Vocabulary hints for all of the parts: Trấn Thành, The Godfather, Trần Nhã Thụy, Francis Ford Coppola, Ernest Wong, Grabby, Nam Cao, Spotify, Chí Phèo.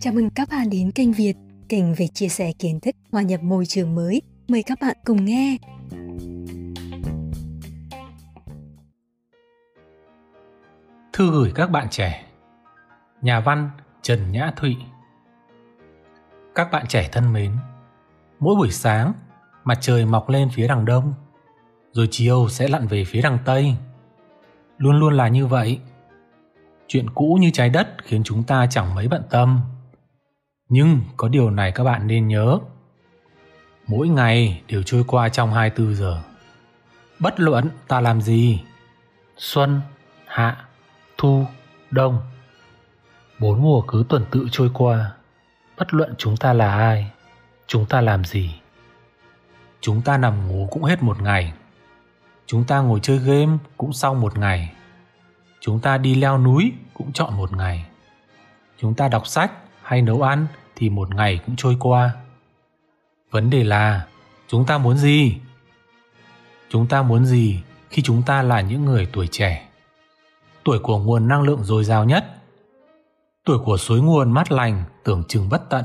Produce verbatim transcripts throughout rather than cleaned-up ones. Chào mừng các bạn đến kênh Việt, kênh về chia sẻ kiến thức, hòa nhập môi trường mới. Mời các bạn cùng nghe. Thư gửi các bạn trẻ. Nhà văn Trần Nhã Thụy. Các bạn trẻ thân mến, mỗi buổi sáng mặt trời mọc lên phía đằng đông, rồi chiều sẽ lặn về phía đằng tây. Luôn luôn là như vậy. Chuyện cũ như trái đất khiến chúng ta chẳng mấy bận tâm. Nhưng có điều này các bạn nên nhớ. Mỗi ngày đều trôi qua trong hai mươi tư giờ. Bất luận ta làm gì, xuân, hạ, thu, đông, bốn mùa cứ tuần tự trôi qua. Bất luận chúng ta là ai, chúng ta làm gì. Chúng ta nằm ngủ cũng hết một ngày. Chúng ta ngồi chơi game cũng xong một ngày. Chúng ta đi leo núi cũng chọn một ngày. Chúng ta đọc sách hay nấu ăn thì một ngày cũng trôi qua. Vấn đề là chúng ta muốn gì? Chúng ta muốn gì khi chúng ta là những người tuổi trẻ? Tuổi của nguồn năng lượng dồi dào nhất. Tuổi của suối nguồn mát lành tưởng chừng bất tận.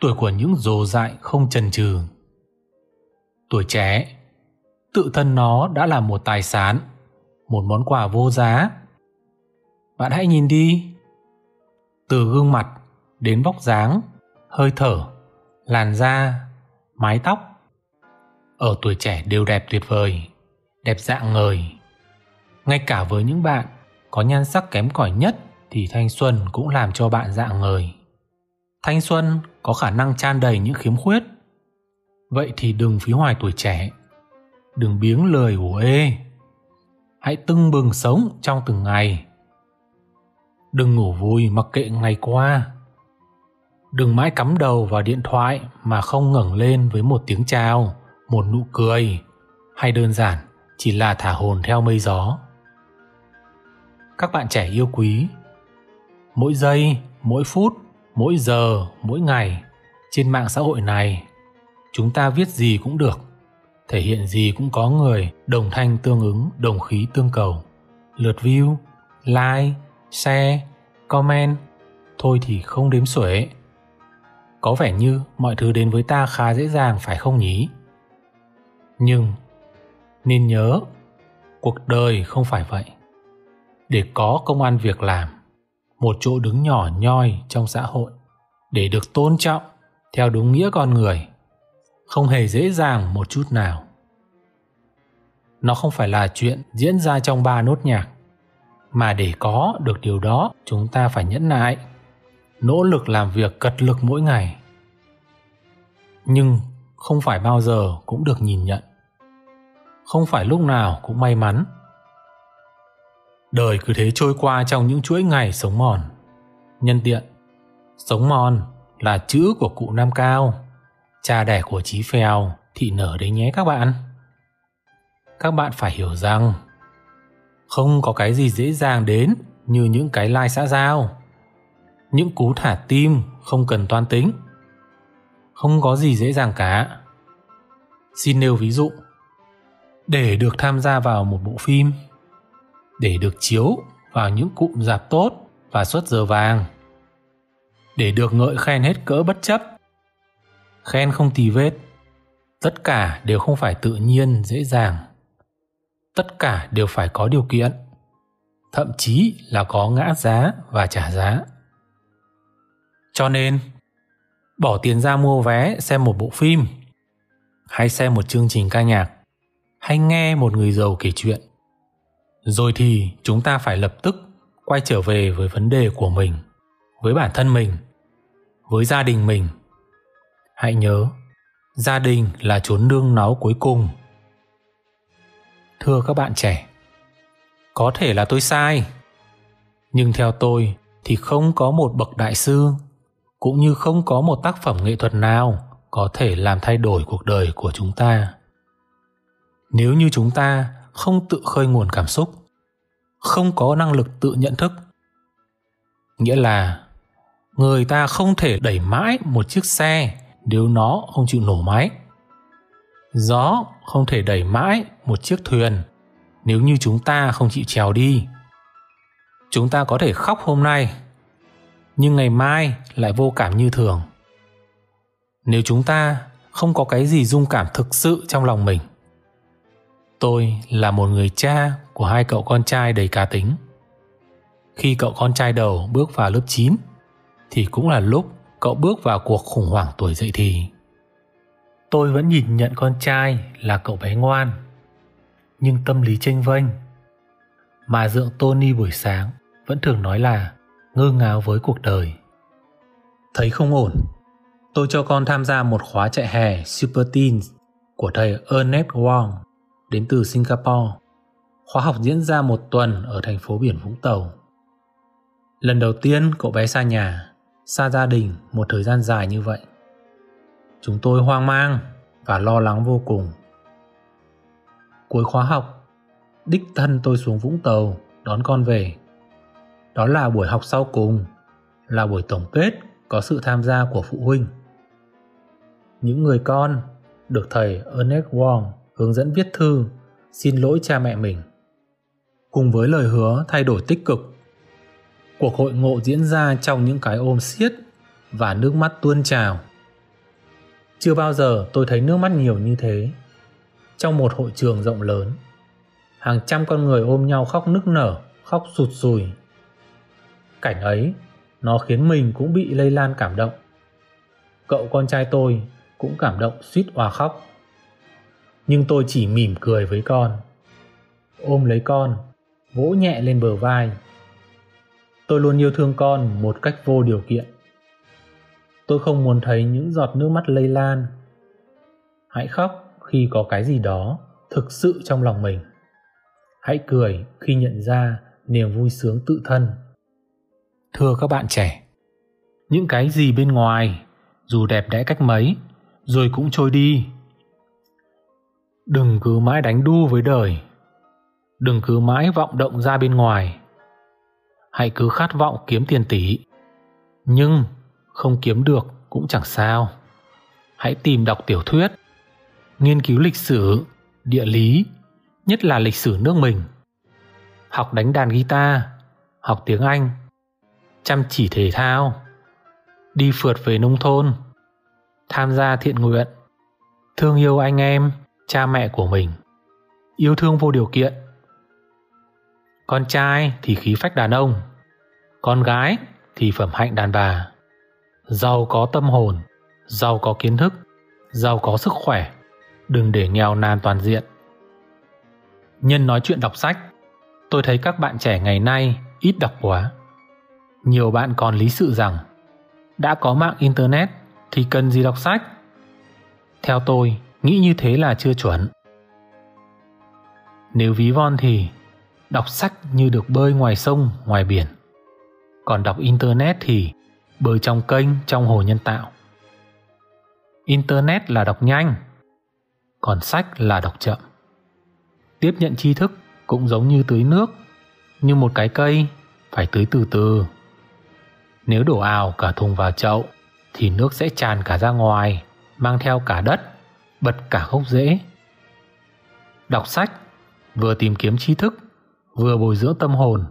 Tuổi của những dồ dại không chần chừ. Tuổi trẻ, tự thân nó đã là một tài sản, một món quà vô giá. Bạn hãy nhìn đi. Từ gương mặt đến vóc dáng, hơi thở, làn da, mái tóc, ở tuổi trẻ đều đẹp tuyệt vời, đẹp rạng ngời. Ngay cả với những bạn có nhan sắc kém cỏi nhất thì thanh xuân cũng làm cho bạn rạng ngời. Thanh xuân có khả năng tràn đầy những khiếm khuyết. Vậy thì đừng phí hoài tuổi trẻ, đừng biếng lười ủ ê. Hãy tưng bừng sống trong từng ngày. Đừng ngủ vùi mặc kệ ngày qua. Đừng mãi cắm đầu vào điện thoại mà không ngẩng lên với một tiếng chào, một nụ cười, hay đơn giản chỉ là thả hồn theo mây gió. Các bạn trẻ yêu quý, mỗi giây, mỗi phút, mỗi giờ, mỗi ngày, trên mạng xã hội này, chúng ta viết gì cũng được, thể hiện gì cũng có người đồng thanh tương ứng, đồng khí tương cầu. Lượt view, like, share, comment, thôi thì không đếm xuể. Có vẻ như mọi thứ đến với ta khá dễ dàng phải không nhỉ? Nhưng nên nhớ, cuộc đời không phải vậy. Để có công ăn việc làm, một chỗ đứng nhỏ nhoi trong xã hội, để được tôn trọng theo đúng nghĩa con người, không hề dễ dàng một chút nào. Nó không phải là chuyện diễn ra trong ba nốt nhạc, mà để có được điều đó, chúng ta phải nhẫn nại, nỗ lực làm việc cật lực mỗi ngày. Nhưng không phải bao giờ cũng được nhìn nhận, không phải lúc nào cũng may mắn. Đời cứ thế trôi qua trong những chuỗi ngày sống mòn. Nhân tiện, sống mòn là chữ của cụ Nam Cao, cha đẻ của Chí Phèo, Thị Nở đấy nhé các bạn. Các bạn phải hiểu rằng không có cái gì dễ dàng đến như những cái like xã giao, những cú thả tim không cần toan tính. Không có gì dễ dàng cả. Xin nêu ví dụ, để được tham gia vào một bộ phim, để được chiếu vào những cụm rạp tốt và suất giờ vàng, để được ngợi khen hết cỡ bất chấp, khen không tì vết, tất cả đều không phải tự nhiên dễ dàng. Tất cả đều phải có điều kiện, thậm chí là có ngã giá và trả giá. Cho nên, bỏ tiền ra mua vé xem một bộ phim, hay xem một chương trình ca nhạc, hay nghe một người giàu kể chuyện, rồi thì chúng ta phải lập tức quay trở về với vấn đề của mình, với bản thân mình, với gia đình mình. Hãy nhớ, gia đình là chốn nương náu cuối cùng. Thưa các bạn trẻ, có thể là tôi sai, nhưng theo tôi thì không có một bậc đại sư, cũng như không có một tác phẩm nghệ thuật nào có thể làm thay đổi cuộc đời của chúng ta. Nếu như chúng ta không tự khơi nguồn cảm xúc, không có năng lực tự nhận thức, nghĩa là người ta không thể đẩy mãi một chiếc xe nếu nó không chịu nổ máy. Gió không thể đẩy mãi một chiếc thuyền nếu như chúng ta không chịu trèo đi. Chúng ta có thể khóc hôm nay, nhưng ngày mai lại vô cảm như thường. Nếu chúng ta không có cái gì rung cảm thực sự trong lòng mình. Tôi là một người cha của hai cậu con trai đầy cá tính. Khi cậu con trai đầu bước vào lớp chín, thì cũng là lúc cậu bước vào cuộc khủng hoảng tuổi dậy thì. Tôi vẫn nhìn nhận con trai là cậu bé ngoan, nhưng tâm lý chênh vênh. Mà dượng Tony buổi sáng vẫn thường nói là ngơ ngáo với cuộc đời. Thấy không ổn, tôi cho con tham gia một khóa chạy hè Super Teens của thầy Ernest Wong đến từ Singapore. Khóa học diễn ra một tuần ở thành phố biển Vũng Tàu. Lần đầu tiên cậu bé xa nhà, xa gia đình một thời gian dài như vậy. Chúng tôi hoang mang và lo lắng vô cùng. Cuối khóa học, đích thân tôi xuống Vũng Tàu đón con về. Đó là buổi học sau cùng, là buổi tổng kết có sự tham gia của phụ huynh. Những người con được thầy Ernest Wong hướng dẫn viết thư xin lỗi cha mẹ mình, cùng với lời hứa thay đổi tích cực. Cuộc hội ngộ diễn ra trong những cái ôm siết và nước mắt tuôn trào. Chưa bao giờ tôi thấy nước mắt nhiều như thế. Trong một hội trường rộng lớn, hàng trăm con người ôm nhau khóc nức nở, khóc sụt sùi. Cảnh ấy, nó khiến mình cũng bị lây lan cảm động. Cậu con trai tôi cũng cảm động suýt òa khóc. Nhưng tôi chỉ mỉm cười với con, ôm lấy con, vỗ nhẹ lên bờ vai. Tôi luôn yêu thương con một cách vô điều kiện. Tôi không muốn thấy những giọt nước mắt lây lan. Hãy khóc khi có cái gì đó thực sự trong lòng mình. Hãy cười khi nhận ra niềm vui sướng tự thân. Thưa các bạn trẻ, những cái gì bên ngoài, dù đẹp đẽ cách mấy, rồi cũng trôi đi. Đừng cứ mãi đánh đu với đời. Đừng cứ mãi vọng động ra bên ngoài. Hãy cứ khát vọng kiếm tiền tỷ. Nhưng không kiếm được cũng chẳng sao. Hãy tìm đọc tiểu thuyết, nghiên cứu lịch sử, địa lý, nhất là lịch sử nước mình. Học đánh đàn guitar, học tiếng Anh, chăm chỉ thể thao, đi phượt về nông thôn, tham gia thiện nguyện, thương yêu anh em, cha mẹ của mình, yêu thương vô điều kiện. Con trai thì khí phách đàn ông, con gái thì phẩm hạnh đàn bà. Giàu có tâm hồn, giàu có kiến thức, giàu có sức khỏe, đừng để nghèo nàn toàn diện. Nhân nói chuyện đọc sách, tôi thấy các bạn trẻ ngày nay ít đọc quá. Nhiều bạn còn lý sự rằng đã có mạng internet thì cần gì đọc sách. Theo tôi, nghĩ như thế là chưa chuẩn. Nếu ví von thì đọc sách như được bơi ngoài sông, ngoài biển. Còn đọc internet thì bơi trong kênh, trong hồ nhân tạo. Internet là đọc nhanh, còn sách là đọc chậm. Tiếp nhận tri thức cũng giống như tưới nước, như một cái cây phải tưới từ từ. Nếu đổ ào cả thùng vào chậu thì nước sẽ tràn cả ra ngoài, mang theo cả đất, bật cả gốc rễ. Đọc sách vừa tìm kiếm tri thức, vừa bồi dưỡng tâm hồn.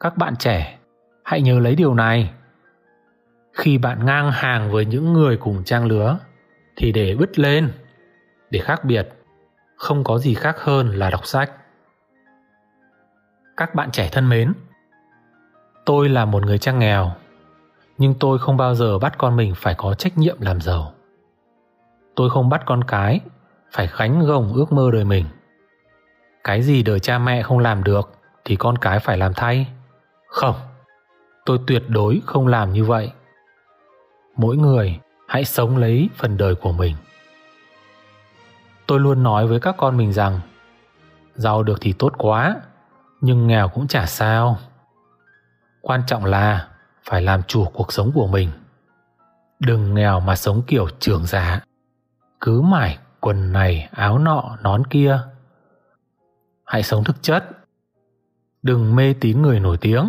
Các bạn trẻ hãy nhớ lấy điều này. Khi bạn ngang hàng với những người cùng trang lứa thì để bứt lên, để khác biệt, không có gì khác hơn là đọc sách. Các bạn trẻ thân mến, tôi là một người cha nghèo, nhưng tôi không bao giờ bắt con mình phải có trách nhiệm làm giàu. Tôi không bắt con cái phải gánh gồng ước mơ đời mình. Cái gì đời cha mẹ không làm được thì con cái phải làm thay. Không, tôi tuyệt đối không làm như vậy. Mỗi người hãy sống lấy phần đời của mình. Tôi luôn nói với các con mình rằng giàu được thì tốt quá, nhưng nghèo cũng chả sao. Quan trọng là phải làm chủ cuộc sống của mình. Đừng nghèo mà sống kiểu trưởng giả, cứ mải quần này, áo nọ, nón kia. Hãy sống thực chất. Đừng mê tín người nổi tiếng,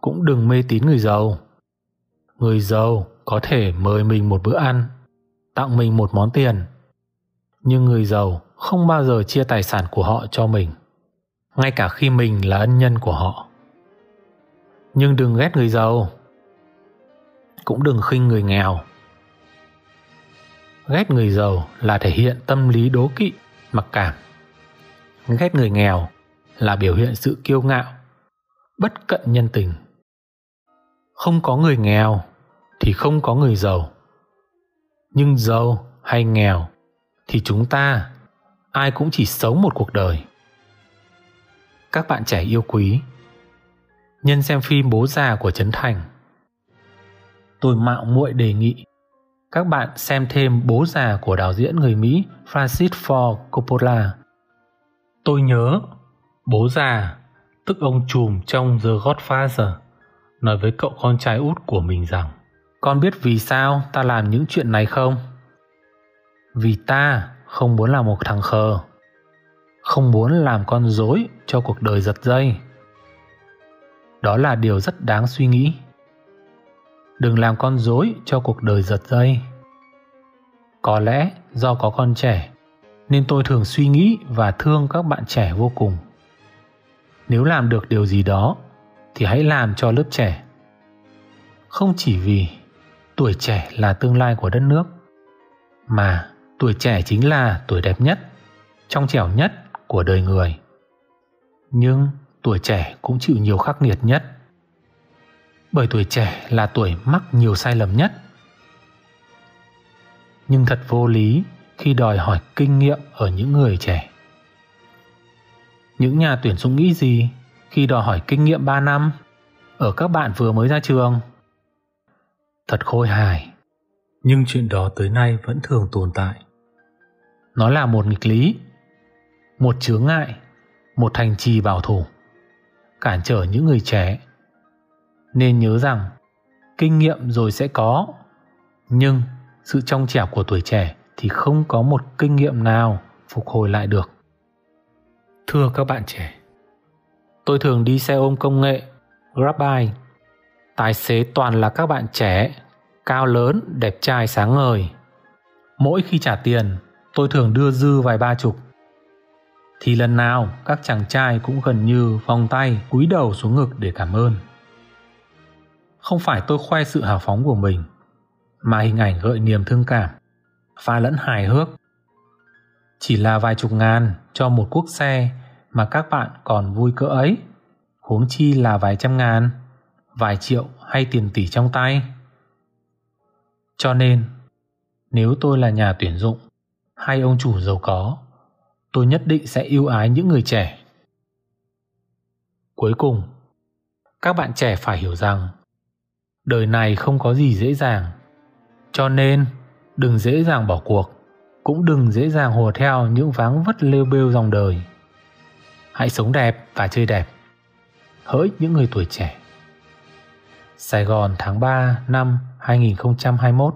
cũng đừng mê tín người giàu. Người giàu có thể mời mình một bữa ăn, tặng mình một món tiền, nhưng người giàu không bao giờ chia tài sản của họ cho mình, ngay cả khi mình là ân nhân của họ. Nhưng đừng ghét người giàu, cũng đừng khinh người nghèo. Ghét người giàu là thể hiện tâm lý đố kỵ, mặc cảm. Ghét người nghèo là biểu hiện sự kiêu ngạo, bất cận nhân tình. Không có người nghèo thì không có người giàu. Nhưng giàu hay nghèo thì chúng ta ai cũng chỉ sống một cuộc đời. Các bạn trẻ yêu quý, nhân xem phim Bố Già của Trấn Thành, tôi mạo muội đề nghị các bạn xem thêm Bố Già của đạo diễn người Mỹ Francis Ford Coppola. Tôi nhớ Bố Già, tức ông trùm trong The Godfather, nói với cậu con trai út của mình rằng: "Con biết vì sao ta làm những chuyện này không? Vì ta không muốn làm một thằng khờ, không muốn làm con rối cho cuộc đời giật dây." Đó là điều rất đáng suy nghĩ. Đừng làm con rối cho cuộc đời giật dây. Có lẽ do có con trẻ nên tôi thường suy nghĩ và thương các bạn trẻ vô cùng. Nếu làm được điều gì đó thì hãy làm cho lớp trẻ. Không chỉ vì tuổi trẻ là tương lai của đất nước, mà tuổi trẻ chính là tuổi đẹp nhất, trong trẻo nhất của đời người. Nhưng tuổi trẻ cũng chịu nhiều khắc nghiệt nhất, bởi tuổi trẻ là tuổi mắc nhiều sai lầm nhất. Nhưng thật vô lý khi đòi hỏi kinh nghiệm ở những người trẻ. Những nhà tuyển dụng nghĩ gì khi đòi hỏi kinh nghiệm ba năm ở các bạn vừa mới ra trường? Thật khôi hài. Nhưng chuyện đó tới nay vẫn thường tồn tại. Nó là một nghịch lý, một chướng ngại, một thành trì bảo thủ, cản trở những người trẻ. Nên nhớ rằng kinh nghiệm rồi sẽ có, nhưng sự trong trẻo của tuổi trẻ thì không có một kinh nghiệm nào phục hồi lại được. Thưa các bạn trẻ, tôi thường đi xe ôm công nghệ Grabby. Tài xế toàn là các bạn trẻ, cao lớn, đẹp trai, sáng ngời. Mỗi khi trả tiền, tôi thường đưa dư vài ba chục. Thì lần nào các chàng trai cũng gần như vòng tay cúi đầu xuống ngực để cảm ơn. Không phải tôi khoe sự hào phóng của mình, mà hình ảnh gợi niềm thương cảm, pha lẫn hài hước. Chỉ là vài chục ngàn cho một cuốc xe mà các bạn còn vui cỡ ấy, huống chi là vài trăm ngàn, vài triệu hay tiền tỷ trong tay. Cho nên, nếu tôi là nhà tuyển dụng hay ông chủ giàu có, tôi nhất định sẽ ưu ái những người trẻ. Cuối cùng, các bạn trẻ phải hiểu rằng đời này không có gì dễ dàng, cho nên đừng dễ dàng bỏ cuộc, cũng đừng dễ dàng hùa theo những váng vất lêu bêu dòng đời. Hãy sống đẹp và chơi đẹp, hỡi những người tuổi trẻ. Sài Gòn tháng ba năm hai không hai mốt.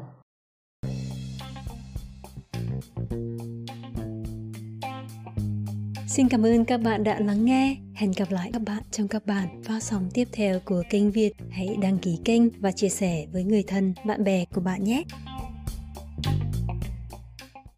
Xin cảm ơn các bạn đã lắng nghe. Hẹn gặp lại các bạn trong các bản phát sóng tiếp theo của kênh Việt. Hãy đăng ký kênh và chia sẻ với người thân, bạn bè của bạn nhé.